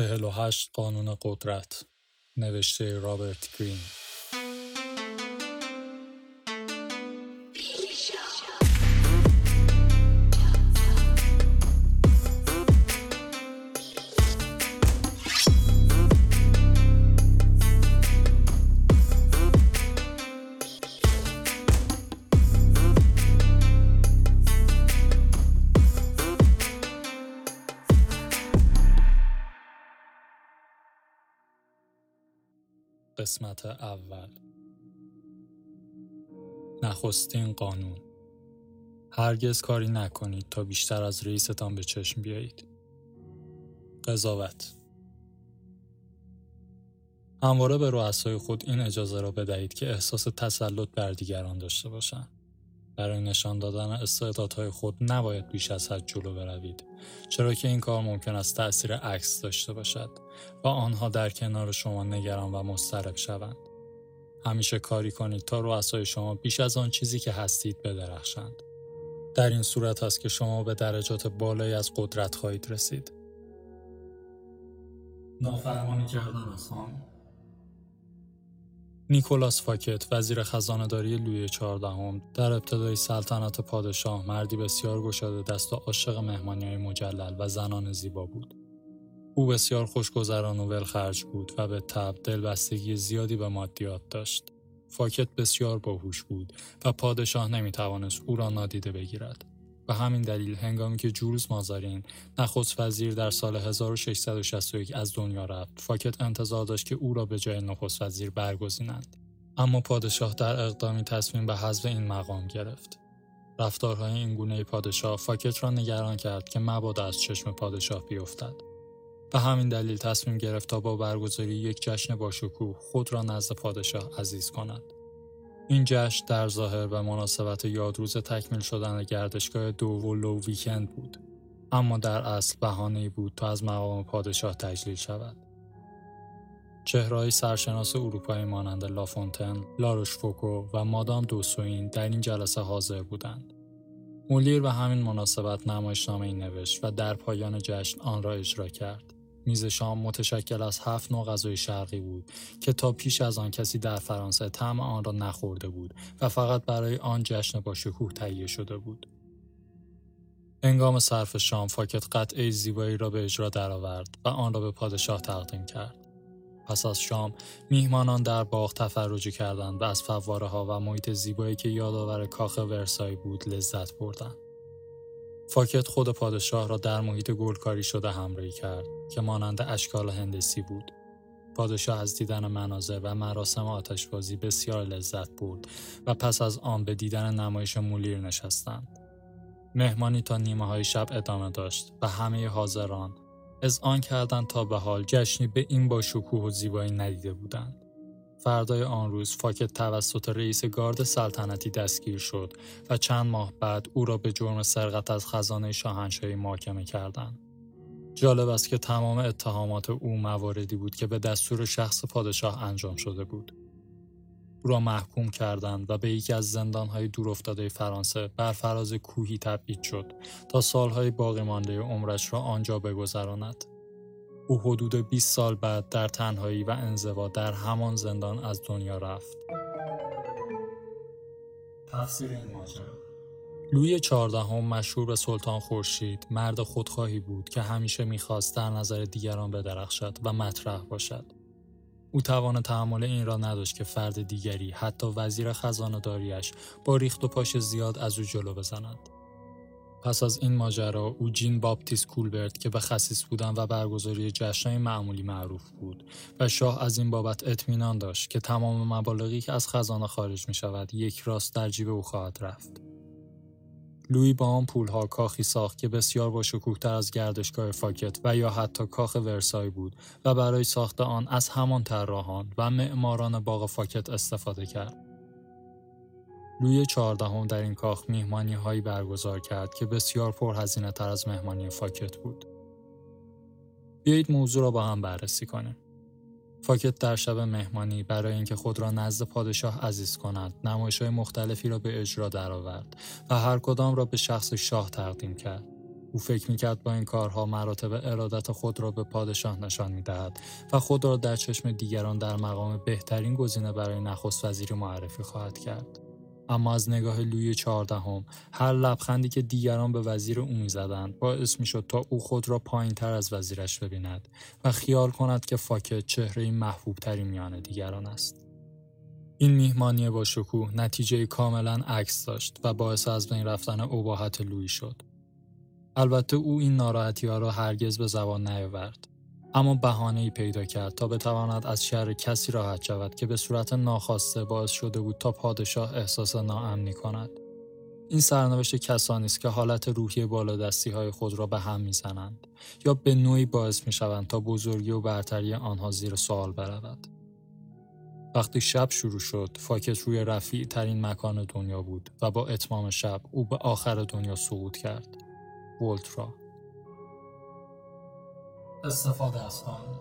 48 قانون قدرت، نوشته رابرت گرین. قسمت اول. نخستین قانون: هرگز کاری نکنید تا بیشتر از رئیستان به چشم بیایید. قضاوت: همواره به رؤسای خود این اجازه را بدهید که احساس تسلط بر دیگران داشته باشند. برای نشان دادن استعدادهای خود نباید بیش از حد جلو بروید، چرا که این کار ممکن است تأثیر عکس داشته باشد و آنها در کنار شما نگران و مضطرب شوند. همیشه کاری کنید تا رؤسای شما بیش از آن چیزی که هستید بدرخشند. در این صورت است که شما به درجات بالایی از قدرت خواهید رسید. نافرمانی کردن از خان. نیکولاس فاکت، وزیر خزانه‌داری لوئی 14، در ابتدای سلطنت پادشاه مردی بسیار گشاده دست و عاشق مهمانی‌های مجلل و زنان زیبا بود. او بسیار خوشگذران و ولخرج بود و به طبع دلبستگی زیادی به مادیات داشت. فاکت بسیار باهوش بود و پادشاه نمی‌توانست او را نادیده بگیرد. به همین دلیل هنگامی که ژولس مازارین نخست وزیر در سال 1661 از دنیا رفت، فاکت انتظار داشت که او را به جای نخست وزیر برگزینند، اما پادشاه در اقدامی تصمیم به حذف این مقام گرفت. رفتارهای این گونه پادشاه فاکت را نگران کرد که مبادا از چشم پادشاه بیفتد. به همین دلیل تصمیم گرفت تا با برگزاری یک جشن باشکوه خود را نزد پادشاه عزیز کند. این جشن در ظاهر به مناسبت یادروز تکمیل شدن گردشگاه دو و لو ویکند بود، اما در اصل بهانه‌ای بود تا از مقام پادشاه تجلیل شود. چهره‌های سرشناس اروپایی مانند لافونتن، لاروشفوکو و مادام دوسوین در این جلسه حاضر بودند. مولیر به همین مناسبت نمایشنامه‌ای نوشت و در پایان جشن آن را اجرا کرد. میز شام متشکل از 7 نوع غذای شرقی بود که تا پیش از آن کسی در فرانسه طعم آن را نخورده بود و فقط برای آن جشن با شکوه تهیه شده بود. هنگام صرف شام فاکت قطعه زیبایی را به اجرا درآورد و آن را به پادشاه تقدیم کرد. پس از شام میهمانان در باغ تفرجی کردند و از فواره‌ها و محیط زیبایی که یادآور کاخ ورسای بود لذت بردند. فاکت خود پادشاه را در محیط گلکاری شده همراهی کرد که مانند اشکال هندسی بود. پادشاه از دیدن مناظر و مراسم آتشبازی بسیار لذت برد و پس از آن به دیدن نمایش مولیر نشستند. مهمانی تا نیمه‌های شب ادامه داشت و همه حاضران اذعان کردند تا به حال جشنی به این با شکوه و زیبایی ندیده بودند. فردای آن روز فاکت توسط رئیس گارد سلطنتی دستگیر شد و چند ماه بعد او را به جرم سرقت از خزانه شاهنشاهی محاکمه کردند. جالب است که تمام اتهامات او مواردی بود که به دستور شخص پادشاه انجام شده بود. او را محکوم کردند و به یکی از زندان‌های دورافتاده فرانسه بر فراز کوهی تبعید شد تا سال‌های باقی مانده عمرش را آنجا بگذراند. او حدود 20 سال بعد در تنهایی و انزوا در همان زندان از دنیا رفت. تفسیر این ماجرا: لوئی 14 مشهور به سلطان خورشید مرد خودخواهی بود که همیشه می‌خواست در نظر دیگران بدرخشد و مطرح باشد. او توان تحمل این را نداشت که فرد دیگری، حتی وزیر خزانه‌داری‌اش، با ریخت و پاش زیاد از او جلو بزند. پس از این ماجرا او جان باتیست کلبر که به خسیس بودن و برگزاری جشن‌های معمولی معروف بود و شاه از این بابت اطمینان داشت که تمام مبالغی که از خزانه خارج می‌شود یک راست در جیب او خواهد رفت. لوئی با آن پول‌ها کاخی ساخت که بسیار با شکوه‌تر از گردشگاه فاکت و یا حتی کاخ ورسای بود و برای ساخت آن از همان طراحان و معماران باغ فاکت استفاده کرد. لوئی 14 در این کاخ مهمانی‌هایی برگزار کرد که بسیار پرهزینه‌تر از مهمانی فاکت بود. بیایید موضوع را با هم بررسی کنیم. فاکت در شب مهمانی برای اینکه خود را نزد پادشاه عزیز کند، نمایش‌های مختلفی را به اجرا درآورد و هر کدام را به شخص شاه تقدیم کرد. او فکر میکرد با این کارها مراتب ارادت خود را به پادشاه نشان میدهد و خود را در چشم دیگران در مقام بهترین گزینه برای نخست وزیری معرفی خواهد کرد. اما از نگاه لویی 14 هر لبخندی که دیگران به وزیر او می‌زدند باعث می‌شد تا او خود را پایین‌تر از وزیرش ببیند و خیال کند که فاکت چهره‌ای محبوب‌تری میان دیگران است. این میهمانی با شکوه نتیجه کاملاً عکس داشت و باعث از بین رفتن اباحت لویی شد. البته او این ناراحتی‌ها را هرگز به زبان نیاورد، اما بهانه‌ای پیدا کرد تا بتواند از شر کسی راحت شود که به صورت ناخواسته باعث شده بود تا پادشاه احساس ناامنی کند. این سرنوشت کسانی است که حالت روحی بالادستی‌های خود را به هم می‌زنند یا به نوعی باعث می‌شوند تا بزرگی و برتری آنها زیر سوال برود. وقتی شب شروع شد، فاکت روی رفیع ترین مکان دنیا بود و با اتمام شب او به آخر دنیا سقوط کرد. ولترا. استفاده از خاندان.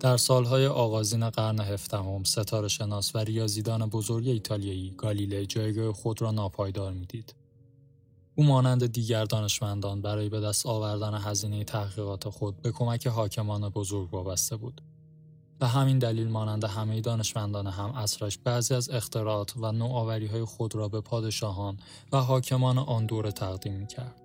در سالهای آغازین قرن 17 ستاره‌شناس و ریاضیدان بزرگ ایتالیایی گالیله جایگاه خود را ناپایدار می‌دید. او مانند دیگر دانشمندان برای به دست آوردن هزینه تحقیقات خود به کمک حاکمان بزرگ وابسته بود. به همین دلیل مانند همه دانشمندان هم عصرش بعضی از اختراعات و نوآوری‌های خود را به پادشاهان و حاکمان آن دوره تقدیم می‌کرد.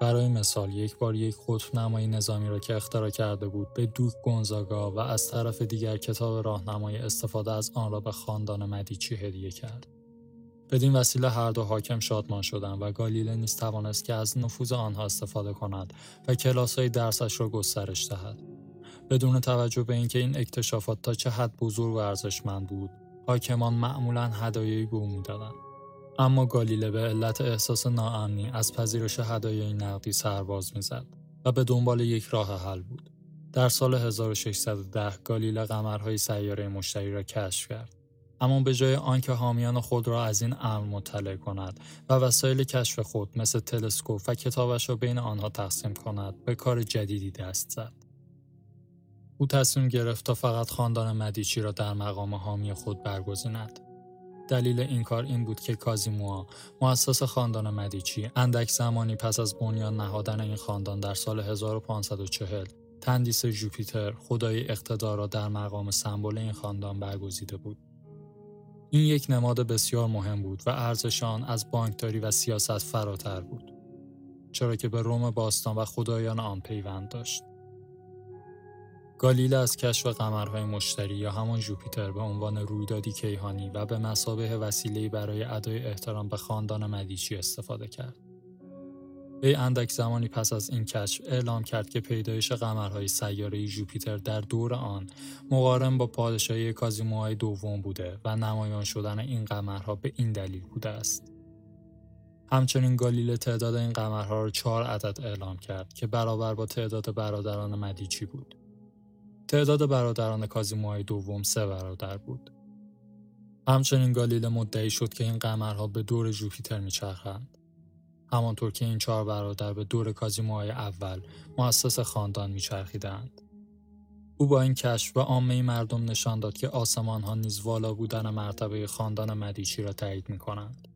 برای مثال یک بار یک قطب نمای نظامی را که اختراع کرده بود به دوک گنزاگا و از طرف دیگر کتاب راهنمای استفاده از آن را به خاندان مدیچی هدیه کرد. بدین وسیله هر دو حاکم شادمان شدند و گالیله نیز توانست که از نفوذ آنها استفاده کند و کلاس‌های درسش را گسترش دهد. بدون توجه به اینکه این اکتشافات تا چه حد بزرگ و ارزشمند بود، حاکمان معمولاً هدایایی به او می‌دادند. اما گالیله به علت احساس ناامنی از پذیرش هدایای نقدی سرباز می‌زد و به دنبال یک راه حل بود. در سال 1610 گالیله قمرهای سیاره مشتری را کشف کرد. اما به جای آنکه حامیان خود را از این امر مطلع کند و وسایل کشف خود مثل تلسکوپ و کتابش را بین آنها تقسیم کند، به کار جدیدی دست زد. او تصمیم گرفت تا فقط خاندان مدیچی را در مقام حامی خود برگزیند. دلیل این کار این بود که کازیموا، مؤسس خاندان مدیچی، اندک زمانی پس از بنیان نهادن این خاندان در سال 1540 تندیس جوپیتر، خدای اقتدار، را در مقام سمبل این خاندان برگزیده بود. این یک نماد بسیار مهم بود و ارزش آن از بانکداری و سیاست فراتر بود، چرا که به روم باستان و خدایان آن پیوند داشت. گالیله از کشف قمرهای مشتری یا همان جوپیتر به عنوان رویدادی کیهانی و به مثابه وسیله‌ای برای ادای احترام به خاندان مدیچی استفاده کرد. وی اندک زمانی پس از این کشف اعلام کرد که پیدایش قمرهای سیاره جوپیتر در دور آن مقارن با پادشاهی کوزیموی دوم بوده و نمایان شدن این قمرها به این دلیل بوده است. همچنین گالیله تعداد این قمرها را 4 عدد اعلام کرد که برابر با تعداد برادران مدیچی بود. تعداد برادران کوزیموی دوم 3 برادر بود. همچنین گالیله مدعی شد که این قمرها به دور جوپیتر میچرخند، همانطور که این 4 برادر به دور کوزیموی اول، مؤسس خاندان، میچرخیدند. او با این کشف به عامه مردم نشان داد که آسمان‌ها نیز والا بودن مرتبه خاندان مدیچی را تایید می‌کنند.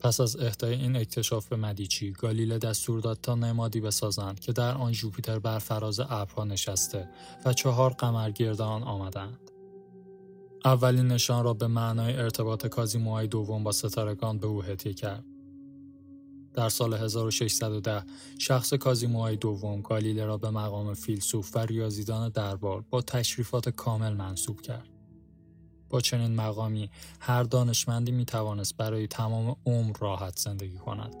پس از اهدای این اکتشاف به مدیچی، گالیله دستور داد تا نمادی بسازند که در آن جوپیتر بر فراز ابرها نشسته و 4 قمر گرد آن آمدند. اولین نشان را به معنای ارتباط کوزیموی دوم با ستارگان به او هدیه کرد. در سال 1610 شخص کوزیموی دوم گالیله را به مقام فیلسوف و ریاضیدان دربار با تشریفات کامل منصوب کرد. با چنین مقامی هر دانشمندی میتوانست برای تمام عمر راحت زندگی کند.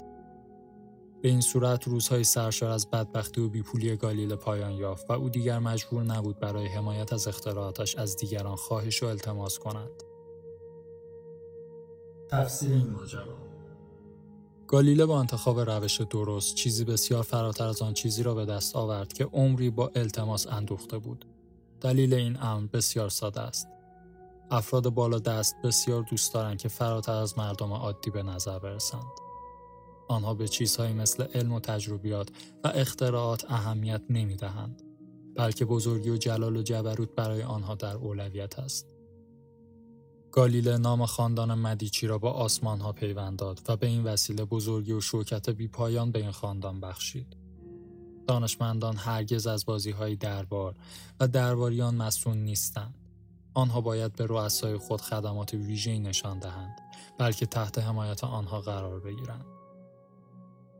به این صورت روزهای سرشار از بدبختی و بیپولی گالیله پایان یافت و او دیگر مجبور نبود برای حمایت از اختراعاتش از دیگران خواهش و التماس کند. تفسیر این ماجرا. گالیله با انتخاب روش درست چیزی بسیار فراتر از آن چیزی را به دست آورد که عمری با التماس اندوخته بود. دلیل این امر بسیار ساده است. افراد بالا دست بسیار دوست دارند که فراتر از مردم عادی به نظر برسند. آنها به چیزهایی مثل علم و تجربیات و اختراعات اهمیت نمی دهند، بلکه بزرگی و جلال و جبروت برای آنها در اولویت است. گالیله نام خاندان مدیچی را با آسمان‌ها پیوند داد و به این وسیله بزرگی و شوکت بی‌پایان به این خاندان بخشید. دانشمندان هرگز از بازی‌های دربار و درباریان مسئول نیستند. آنها باید به رؤسای خود خدمات ویژه‌ای نشان دهند، بلکه تحت حمایت آنها قرار بگیرند.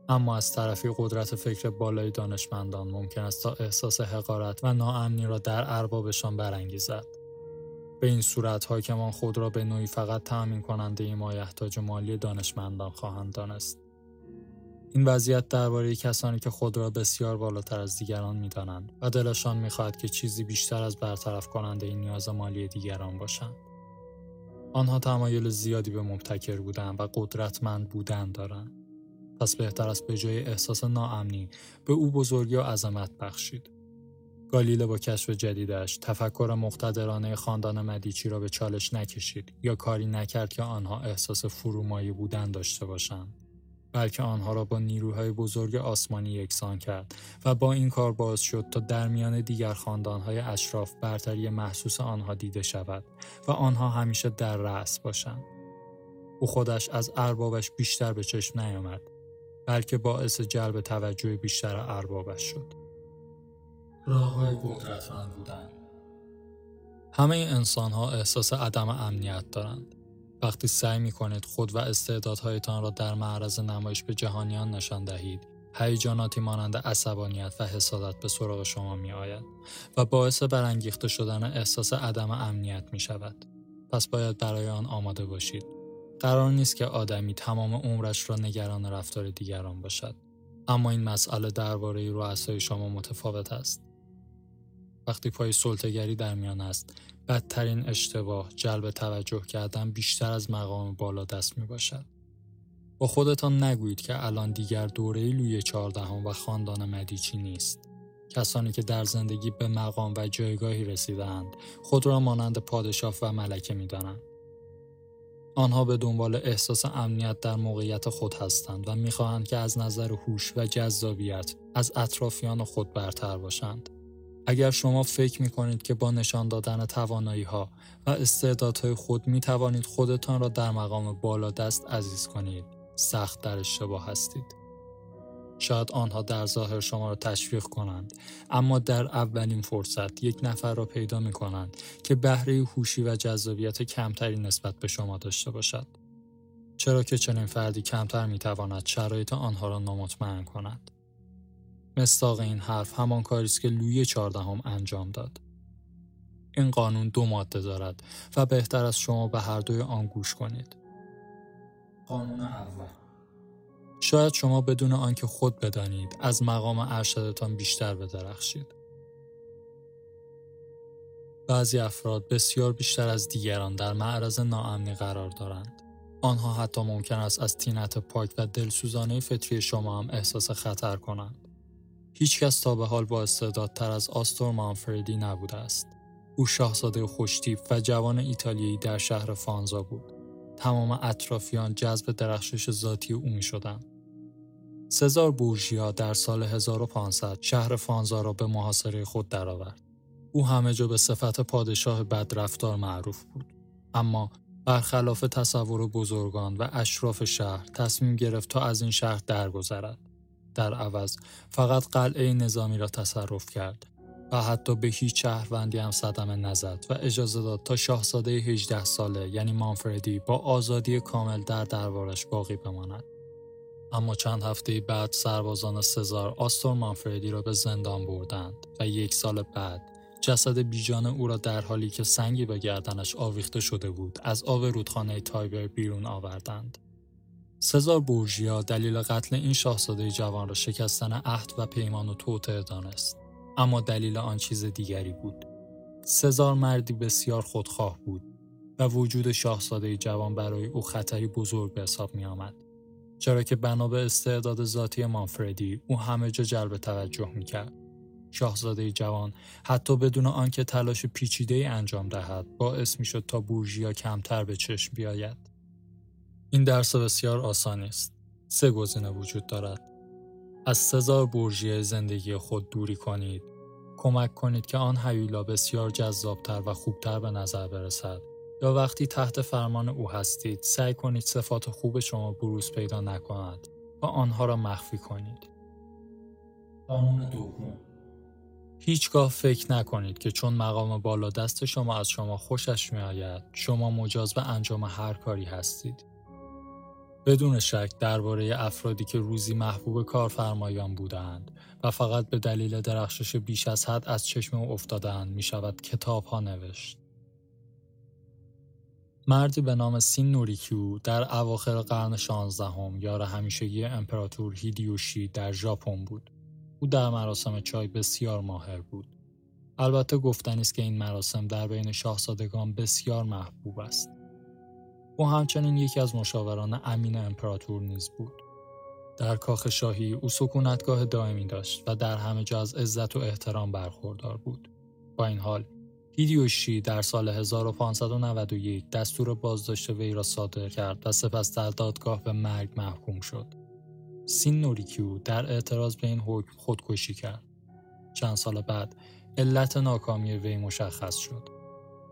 اما از طرفی قدرت فکر بالای دانشمندان ممکن است تا احساس حقارت و ناامنی را در اربابشان برانگیزد. به این صورت حاکمان خود را به نوعی فقط تأمین کننده مایحتاج مالی دانشمندان خواهند دانست. این وضعیت درباره کسانی که خود را بسیار بالاتر از دیگران می‌دانند و دلشان می‌خواهد که چیزی بیشتر از برطرف کننده این نیاز مالی دیگران باشند. آنها تمایل زیادی به مبتکر بودن و قدرتمند بودن دارند. پس بهتر است به جای احساس ناامنی به او بزرگی و عظمت بخشید. گالیله با کشف جدیدش تفکر مقتدرانه خاندان مدیچی را به چالش نکشید یا کاری نکرد که آنها احساس فرومایه بودن داشته باشند، بلکه آنها را با نیروهای بزرگ آسمانی یکسان کرد و با این کار باعث شد تا در میان دیگر خاندانهای اشراف برتری محسوس آنها دیده شود و آنها همیشه در رأس باشند. او خودش از اربابش بیشتر به چشم نیامد، بلکه باعث جلب توجه بیشتر اربابش شد. راه‌های قدرتمند بودن. همه انسان‌ها احساس عدم امنیت دارند. وقتی سعی می‌کنید خود و استعدادهایتان را در معرض نمایش به جهانیان نشان دهید، هیجاناتی مانند عصبانیت و حسادت به سراغ شما می‌آید و باعث برانگیخته شدن احساس عدم امنیت می‌شود. پس باید برای آن آماده باشید. قرار نیست که آدمی تمام عمرش را نگران رفتار دیگران باشد، اما این مسئله درباره رؤسای شما متفاوت است. وقتی پای سلطه‌گری در میان است، بدترین اشتباه جلب توجه کردن بیشتر از مقام بالا دست می باشد. با خودتان نگویید که الان دیگر دوره لوئی 14 و خاندان مدیچی نیست. کسانی که در زندگی به مقام و جایگاهی رسیدند، خود را مانند پادشاه و ملکه می دانند. آنها به دنبال احساس امنیت در موقعیت خود هستند و می‌خواهند که از نظر هوش و جذابیت از اطرافیان خود برتر باشند. اگر شما فکر می‌کنید که با نشان دادن توانایی‌ها و استعدادهای خود می‌توانید خودتان را در مقام بالادست عزیز کنید، سخت در اشتباه هستید. شاید آنها در ظاهر شما را تشویق کنند، اما در اولین فرصت یک نفر را پیدا می‌کنند که بهره هوشی و جذابیت کمتری نسبت به شما داشته باشد. چرا که چنین فردی کمتر می‌تواند شرایط آنها را نامطمئن کند. مصداق این حرف همان کاری است که لوئی 14 انجام داد. این قانون 2 ماده دارد و بهتر است شما به هر دوی آن گوش کنید. قانون اول. شاید شما بدون آنکه خود بدانید از مقام ارشدتان بیشتر بدرخشید. بعضی افراد بسیار بیشتر از دیگران در معرض ناامنی قرار دارند. آنها حتی ممکن است از طینت پاک و دلسوزانه فطری شما هم احساس خطر کنند. هیچ کس تا به حال با استعدادتر از آستور مانفردی نبوده است. او شاهزاده خوش‌تیپ و جوان ایتالیایی در شهر فانزا بود. تمام اطرافیان جذب درخشش ذاتی او می‌شدند. چزاره بورجا در سال 1500 شهر فانزا را به محاصره خود درآورد. او همه جا به صفت پادشاه بدرفتار معروف بود، اما برخلاف تصور بزرگان و اشراف شهر تصمیم گرفت تا از این شهر درگذرد. در عوض فقط قلعه نظامی را تصرف کرد و حتی به هیچ شهروندی هم صدمه نزد و اجازه داد تا شاهزاده 18 ساله یعنی مانفردی با آزادی کامل در دربارش باقی بماند. اما چند هفته بعد سربازان چزاره آستور مانفردی را به زندان بردند و 1 سال بعد جسد بیجان او را در حالی که سنگی به گردنش آویخته شده بود از آب رودخانه تایبر بیرون آوردند. چزاره بورجا دلیل قتل این شاهزاده جوان را شکستن عهد و پیمان و توطئه دانست، اما دلیل آن چیز دیگری بود. چزاره مردی بسیار خودخواه بود و وجود شاهزاده جوان برای او خطری بزرگ به حساب می آمد، چرا که بنا به استعداد ذاتی مانفردی او همه جا جلب توجه می کرد. شاهزاده جوان حتی بدون آنکه تلاش پیچیده‌ای انجام دهد باعث می شد تا بورژیا کمتر به چشم بیاید. این درس بسیار آسان است. 3 گزینه وجود دارد. از چزاره بورجا زندگی خود دوری کنید، کمک کنید که آن هیولا بسیار جذابتر و خوبتر به نظر برسد یا وقتی تحت فرمان او هستید سعی کنید صفات خوب شما بروز پیدا نکند و آنها را مخفی کنید. قانون دوم: هیچگاه فکر نکنید که چون مقام بالا دست شما از شما خوشش می آید شما مجاز به انجام هر کاری هستید. بدون شک درباره افرادی که روزی محبوب کارفرمایان بودند و فقط به دلیل درخشش بیش از حد از چشم او افتادند می شود کتاب ها نوشت. مردی به نام سن نو ریکیو در اواخر قرن 16 یار همیشگی امپراتور هیدهیوشی در ژاپن بود. او در مراسم چای بسیار ماهر بود. البته گفتنی است که این مراسم در بین شاهزادگان بسیار محبوب است. او همچنین یکی از مشاوران امین امپراتور نیز بود. در کاخ شاهی او سکونتگاه دائمی داشت و در همه جا از عزت و احترام برخوردار بود. با این حال هیدهیوشی در سال 1591 دستور بازداشت وی را صادر کرد و سپس در دادگاه به مرگ محکوم شد. سن نو ریکیو در اعتراض به این حکم خودکشی کرد. چند سال بعد علت ناکامی وی مشخص شد.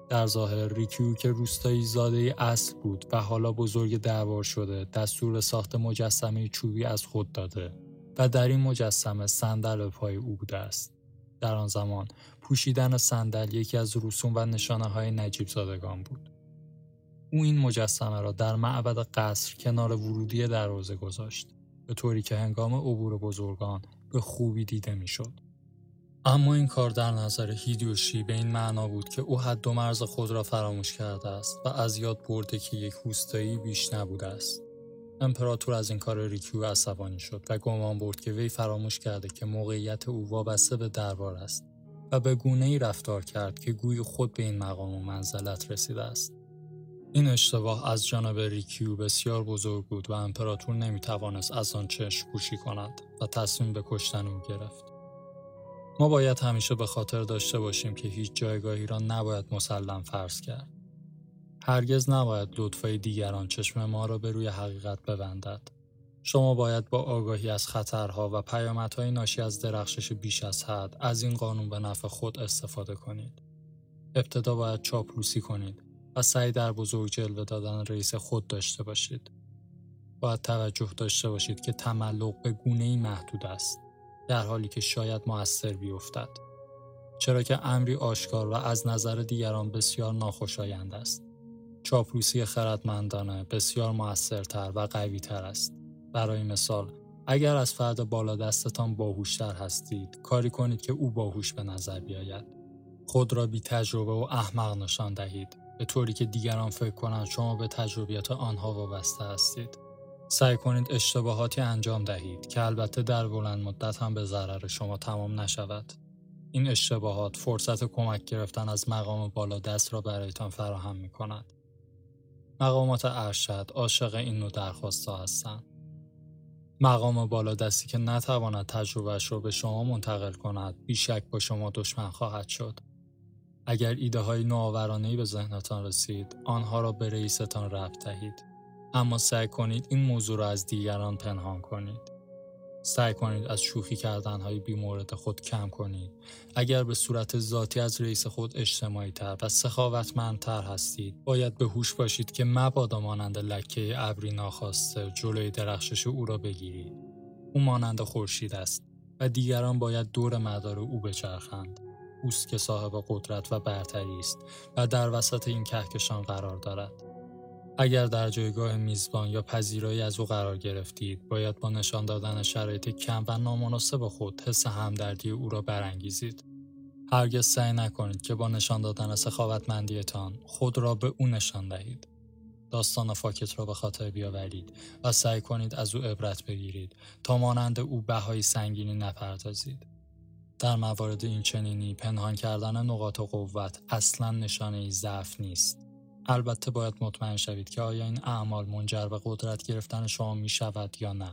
در ظاهر ریکیو که روستایی زاده اصل بود و حالا بزرگ دعوار شده دستور ساخت مجسمه چوبی از خود داده و در این مجسمه صندل به پای او بوده است. در آن زمان پوشیدن صندل یکی از رسوم و نشانه های نجیب زادگان بود. او این مجسمه را در معبد قصر کنار ورودی دروازه گذاشت به طوری که هنگام عبور بزرگان به خوبی دیده می شد. اما این کار در نظر هیدهیوشی به این معنا بود که او حد و مرز خود را فراموش کرده است و از یاد برده که یک روستایی بیش نبوده است. امپراتور از این کار ریکیو عصبانی شد و گمان برد که وی فراموش کرده که موقعیت او وابسته به دربار است و به گونه‌ای رفتار کرد که گویی خود به این مقام و منزلت رسیده است. این اشتباه از جانب ریکیو بسیار بزرگ بود و امپراتور نمی‌توانست از آن چشم پوشی کند و تصمیم به کشتن او گرفت. ما باید همیشه به خاطر داشته باشیم که هیچ جایگاهی را نباید مسلم فرض کرد. هرگز نباید لطفای دیگران چشم ما را به روی حقیقت ببندد. شما باید با آگاهی از خطرها و پیامدهای ناشی از درخشش بیش از حد از این قانون به نفع خود استفاده کنید. ابتدا باید چاپلوسی کنید و سعی در بزرگ جلوه دادن رئیس خود داشته باشید. باید توجه داشته باشید که تملق به گونه‌ای محدود است، در حالی که شاید مؤثر بیفتد، چرا که امری آشکار و از نظر دیگران بسیار ناخوشایند است. چاپلوسی خردمندانه بسیار مؤثرتر و قوی‌تر است. برای مثال، اگر از فرد بالا دستتان باهوشتر هستید، کاری کنید که او باهوش به نظر بیاید. خود را بی تجربه و احمق نشان دهید، به طوری که دیگران فکر کنند شما به تجربیات آنها وابسته هستید. سعی کنید اشتباهاتی انجام دهید که البته در بلند مدت هم به ضرر شما تمام نشود. این اشتباهات فرصت کمک گرفتن از مقام بالا دست را برایتان فراهم می‌کند. مقامات ارشد عاشق این نوع درخواست‌ها هستند. مقام بالا دستی که نتواند تجربه‌اش را به شما منتقل کند، بی‌شک با شما دشمن خواهد شد. اگر ایده‌های نوآورانه‌ای به ذهنتان رسید، آنها را به رئیستان ربط دهید. اما سعی کنید این موضوع را از دیگران پنهان کنید. سعی کنید از شوخی کردن‌های بی‌مورد خود کم کنید. اگر به صورت ذاتی از رئیس خود اجتماعی‌تر و سخاوتمندتر هستید، باید به هوش باشید که مبادا مانند لکه ابری ناخواسته جلوی درخشش او را بگیرید. او مانند خورشید است و دیگران باید دور مدار او بچرخند. اوست که صاحب قدرت و برتری است و در وسط این کهکشان قرار دارد. اگر در جایگاه میزبان یا پذیرایی از او قرار گرفتید، باید با نشان دادن شرایط کم و نامناسب خود حس همدردی او را برانگیزید. هرگز سعی نکنید که با نشان دادن سخاوتمندی‌تان خود را به او نشان دهید. داستان فاکت را به خاطر بیاورید و سعی کنید از او عبرت بگیرید تا مانند او بهای سنگینی نپردازید. در موارد این چنینی پنهان کردن نقاط قوت اصلاً نشانه‌ای ضعف نیست. البته باید مطمئن شوید که آیا این اعمال منجر به قدرت گرفتن شما می شود یا نه.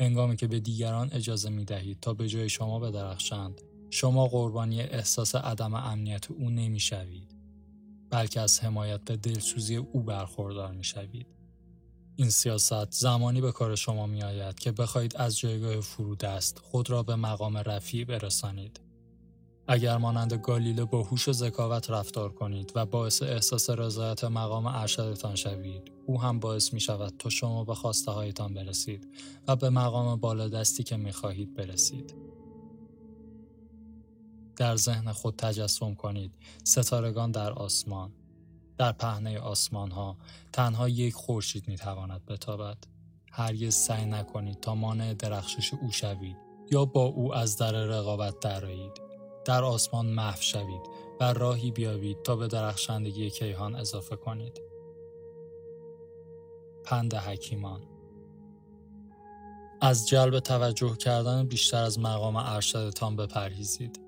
هنگامی که به دیگران اجازه می دهید تا به جای شما بدرخشند، شما قربانی احساس عدم امنیت او نمی شوید، بلکه از حمایت و دلسوزی او برخوردار می شوید. این سیاست زمانی به کار شما می آید که بخواهید از جایگاه فرودست خود را به مقام رفیع برسانید. اگر مانند گالیله با هوش و ذکاوت رفتار کنید و باعث احساس رضایت مقام ارشدتان شوید، او هم باعث می شود تا شما به خواسته هایتان برسید و به مقام بالادستی که می خواهید برسید. در ذهن خود تجسم کنید ستارگان در آسمان. در پهنه آسمان ها تنها یک خورشید می تواند بتابد. هرگز سعی نکنید تا مانع درخشش او شوید یا با او از در رقابت درآیید. در آسمان محو شوید و راهی بیابید تا به درخشندگی کیهان اضافه کنید. پند حکیمان: از جلب توجه کردن بیشتر از مقام ارشدتان بپرهیزید.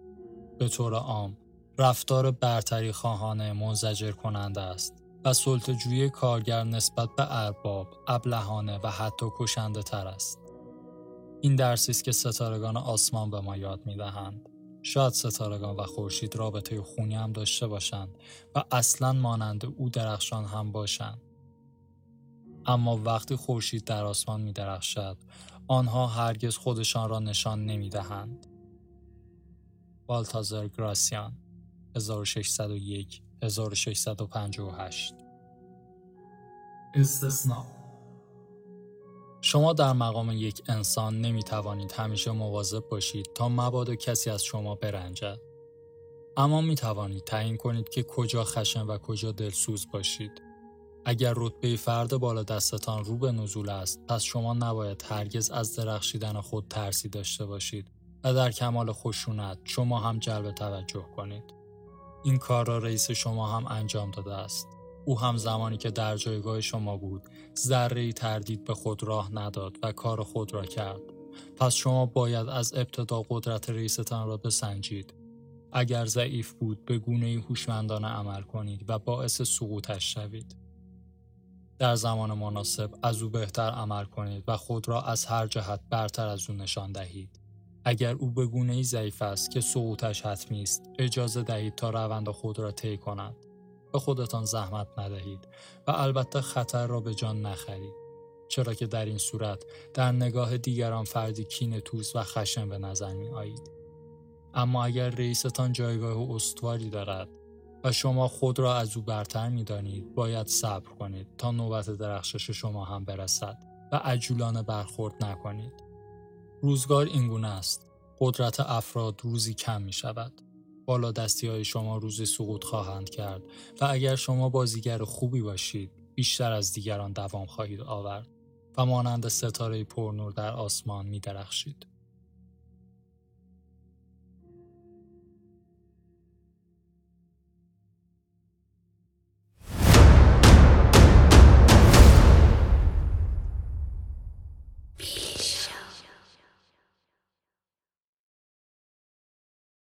به طور عام، رفتار برتری خواهانه منزجر کننده است و سلطه‌جویی کارگر نسبت به ارباب، ابلهانه و حتی کشنده تر است. این درسی است که ستارگان آسمان به ما یاد می‌دهند. شاید ستارگان و خورشید رابطه خونی هم داشته باشند و اصلاً مانند او درخشان هم باشند. اما وقتی خورشید در آسمان می‌درخشد، آنها هرگز خودشان را نشان نمی‌دهند. بالتازر گراسیان 1601 1658. استثناء: شما در مقام یک انسان نمی توانید همیشه مواظب باشید تا مبادا کسی از شما برنجد. اما می توانید تعیین کنید که کجا خشن و کجا دلسوز باشید. اگر رتبه فرد بالا دستتان رو به نزول است، پس شما نباید هرگز از درخشیدن خود ترسی داشته باشید و در کمال خشونت شما هم جلب توجه کنید. این کار را رئیس شما هم انجام داده است. او هم زمانی که در جایگاه شما بود، ذره‌ای تردید به خود راه نداد و کار خود را کرد. پس شما باید از ابتدا قدرت رئیستان را بسنجید. اگر ضعیف بود، به گونه‌ای هوشمندانه عمل کنید و باعث سقوطش شوید. در زمان مناسب از او بهتر عمل کنید و خود را از هر جهت برتر از او نشان دهید. اگر او به گونه‌ای ضعیف است که سقوطش حتمی است، اجازه دهید تا روند خود را طی کند. به خودتان زحمت ندهید و البته خطر را به جان نخرید، چرا که در این صورت در نگاه دیگران فردی کینه‌توز و خشن به نظر می آیید. اما اگر رئیستان جایگاه استواری دارد و شما خود را از او برتر می دانید، باید صبر کنید تا نوبت درخشش شما هم برسد و عجولانه برخورد نکنید. روزگار اینگونه است. قدرت افراد روزی کم می شود. بالادستی‌های شما روزی سقوط خواهند کرد و اگر شما بازیگر خوبی باشید، بیشتر از دیگران دوام خواهید آورد و مانند ستاره پرنور در آسمان می درخشید.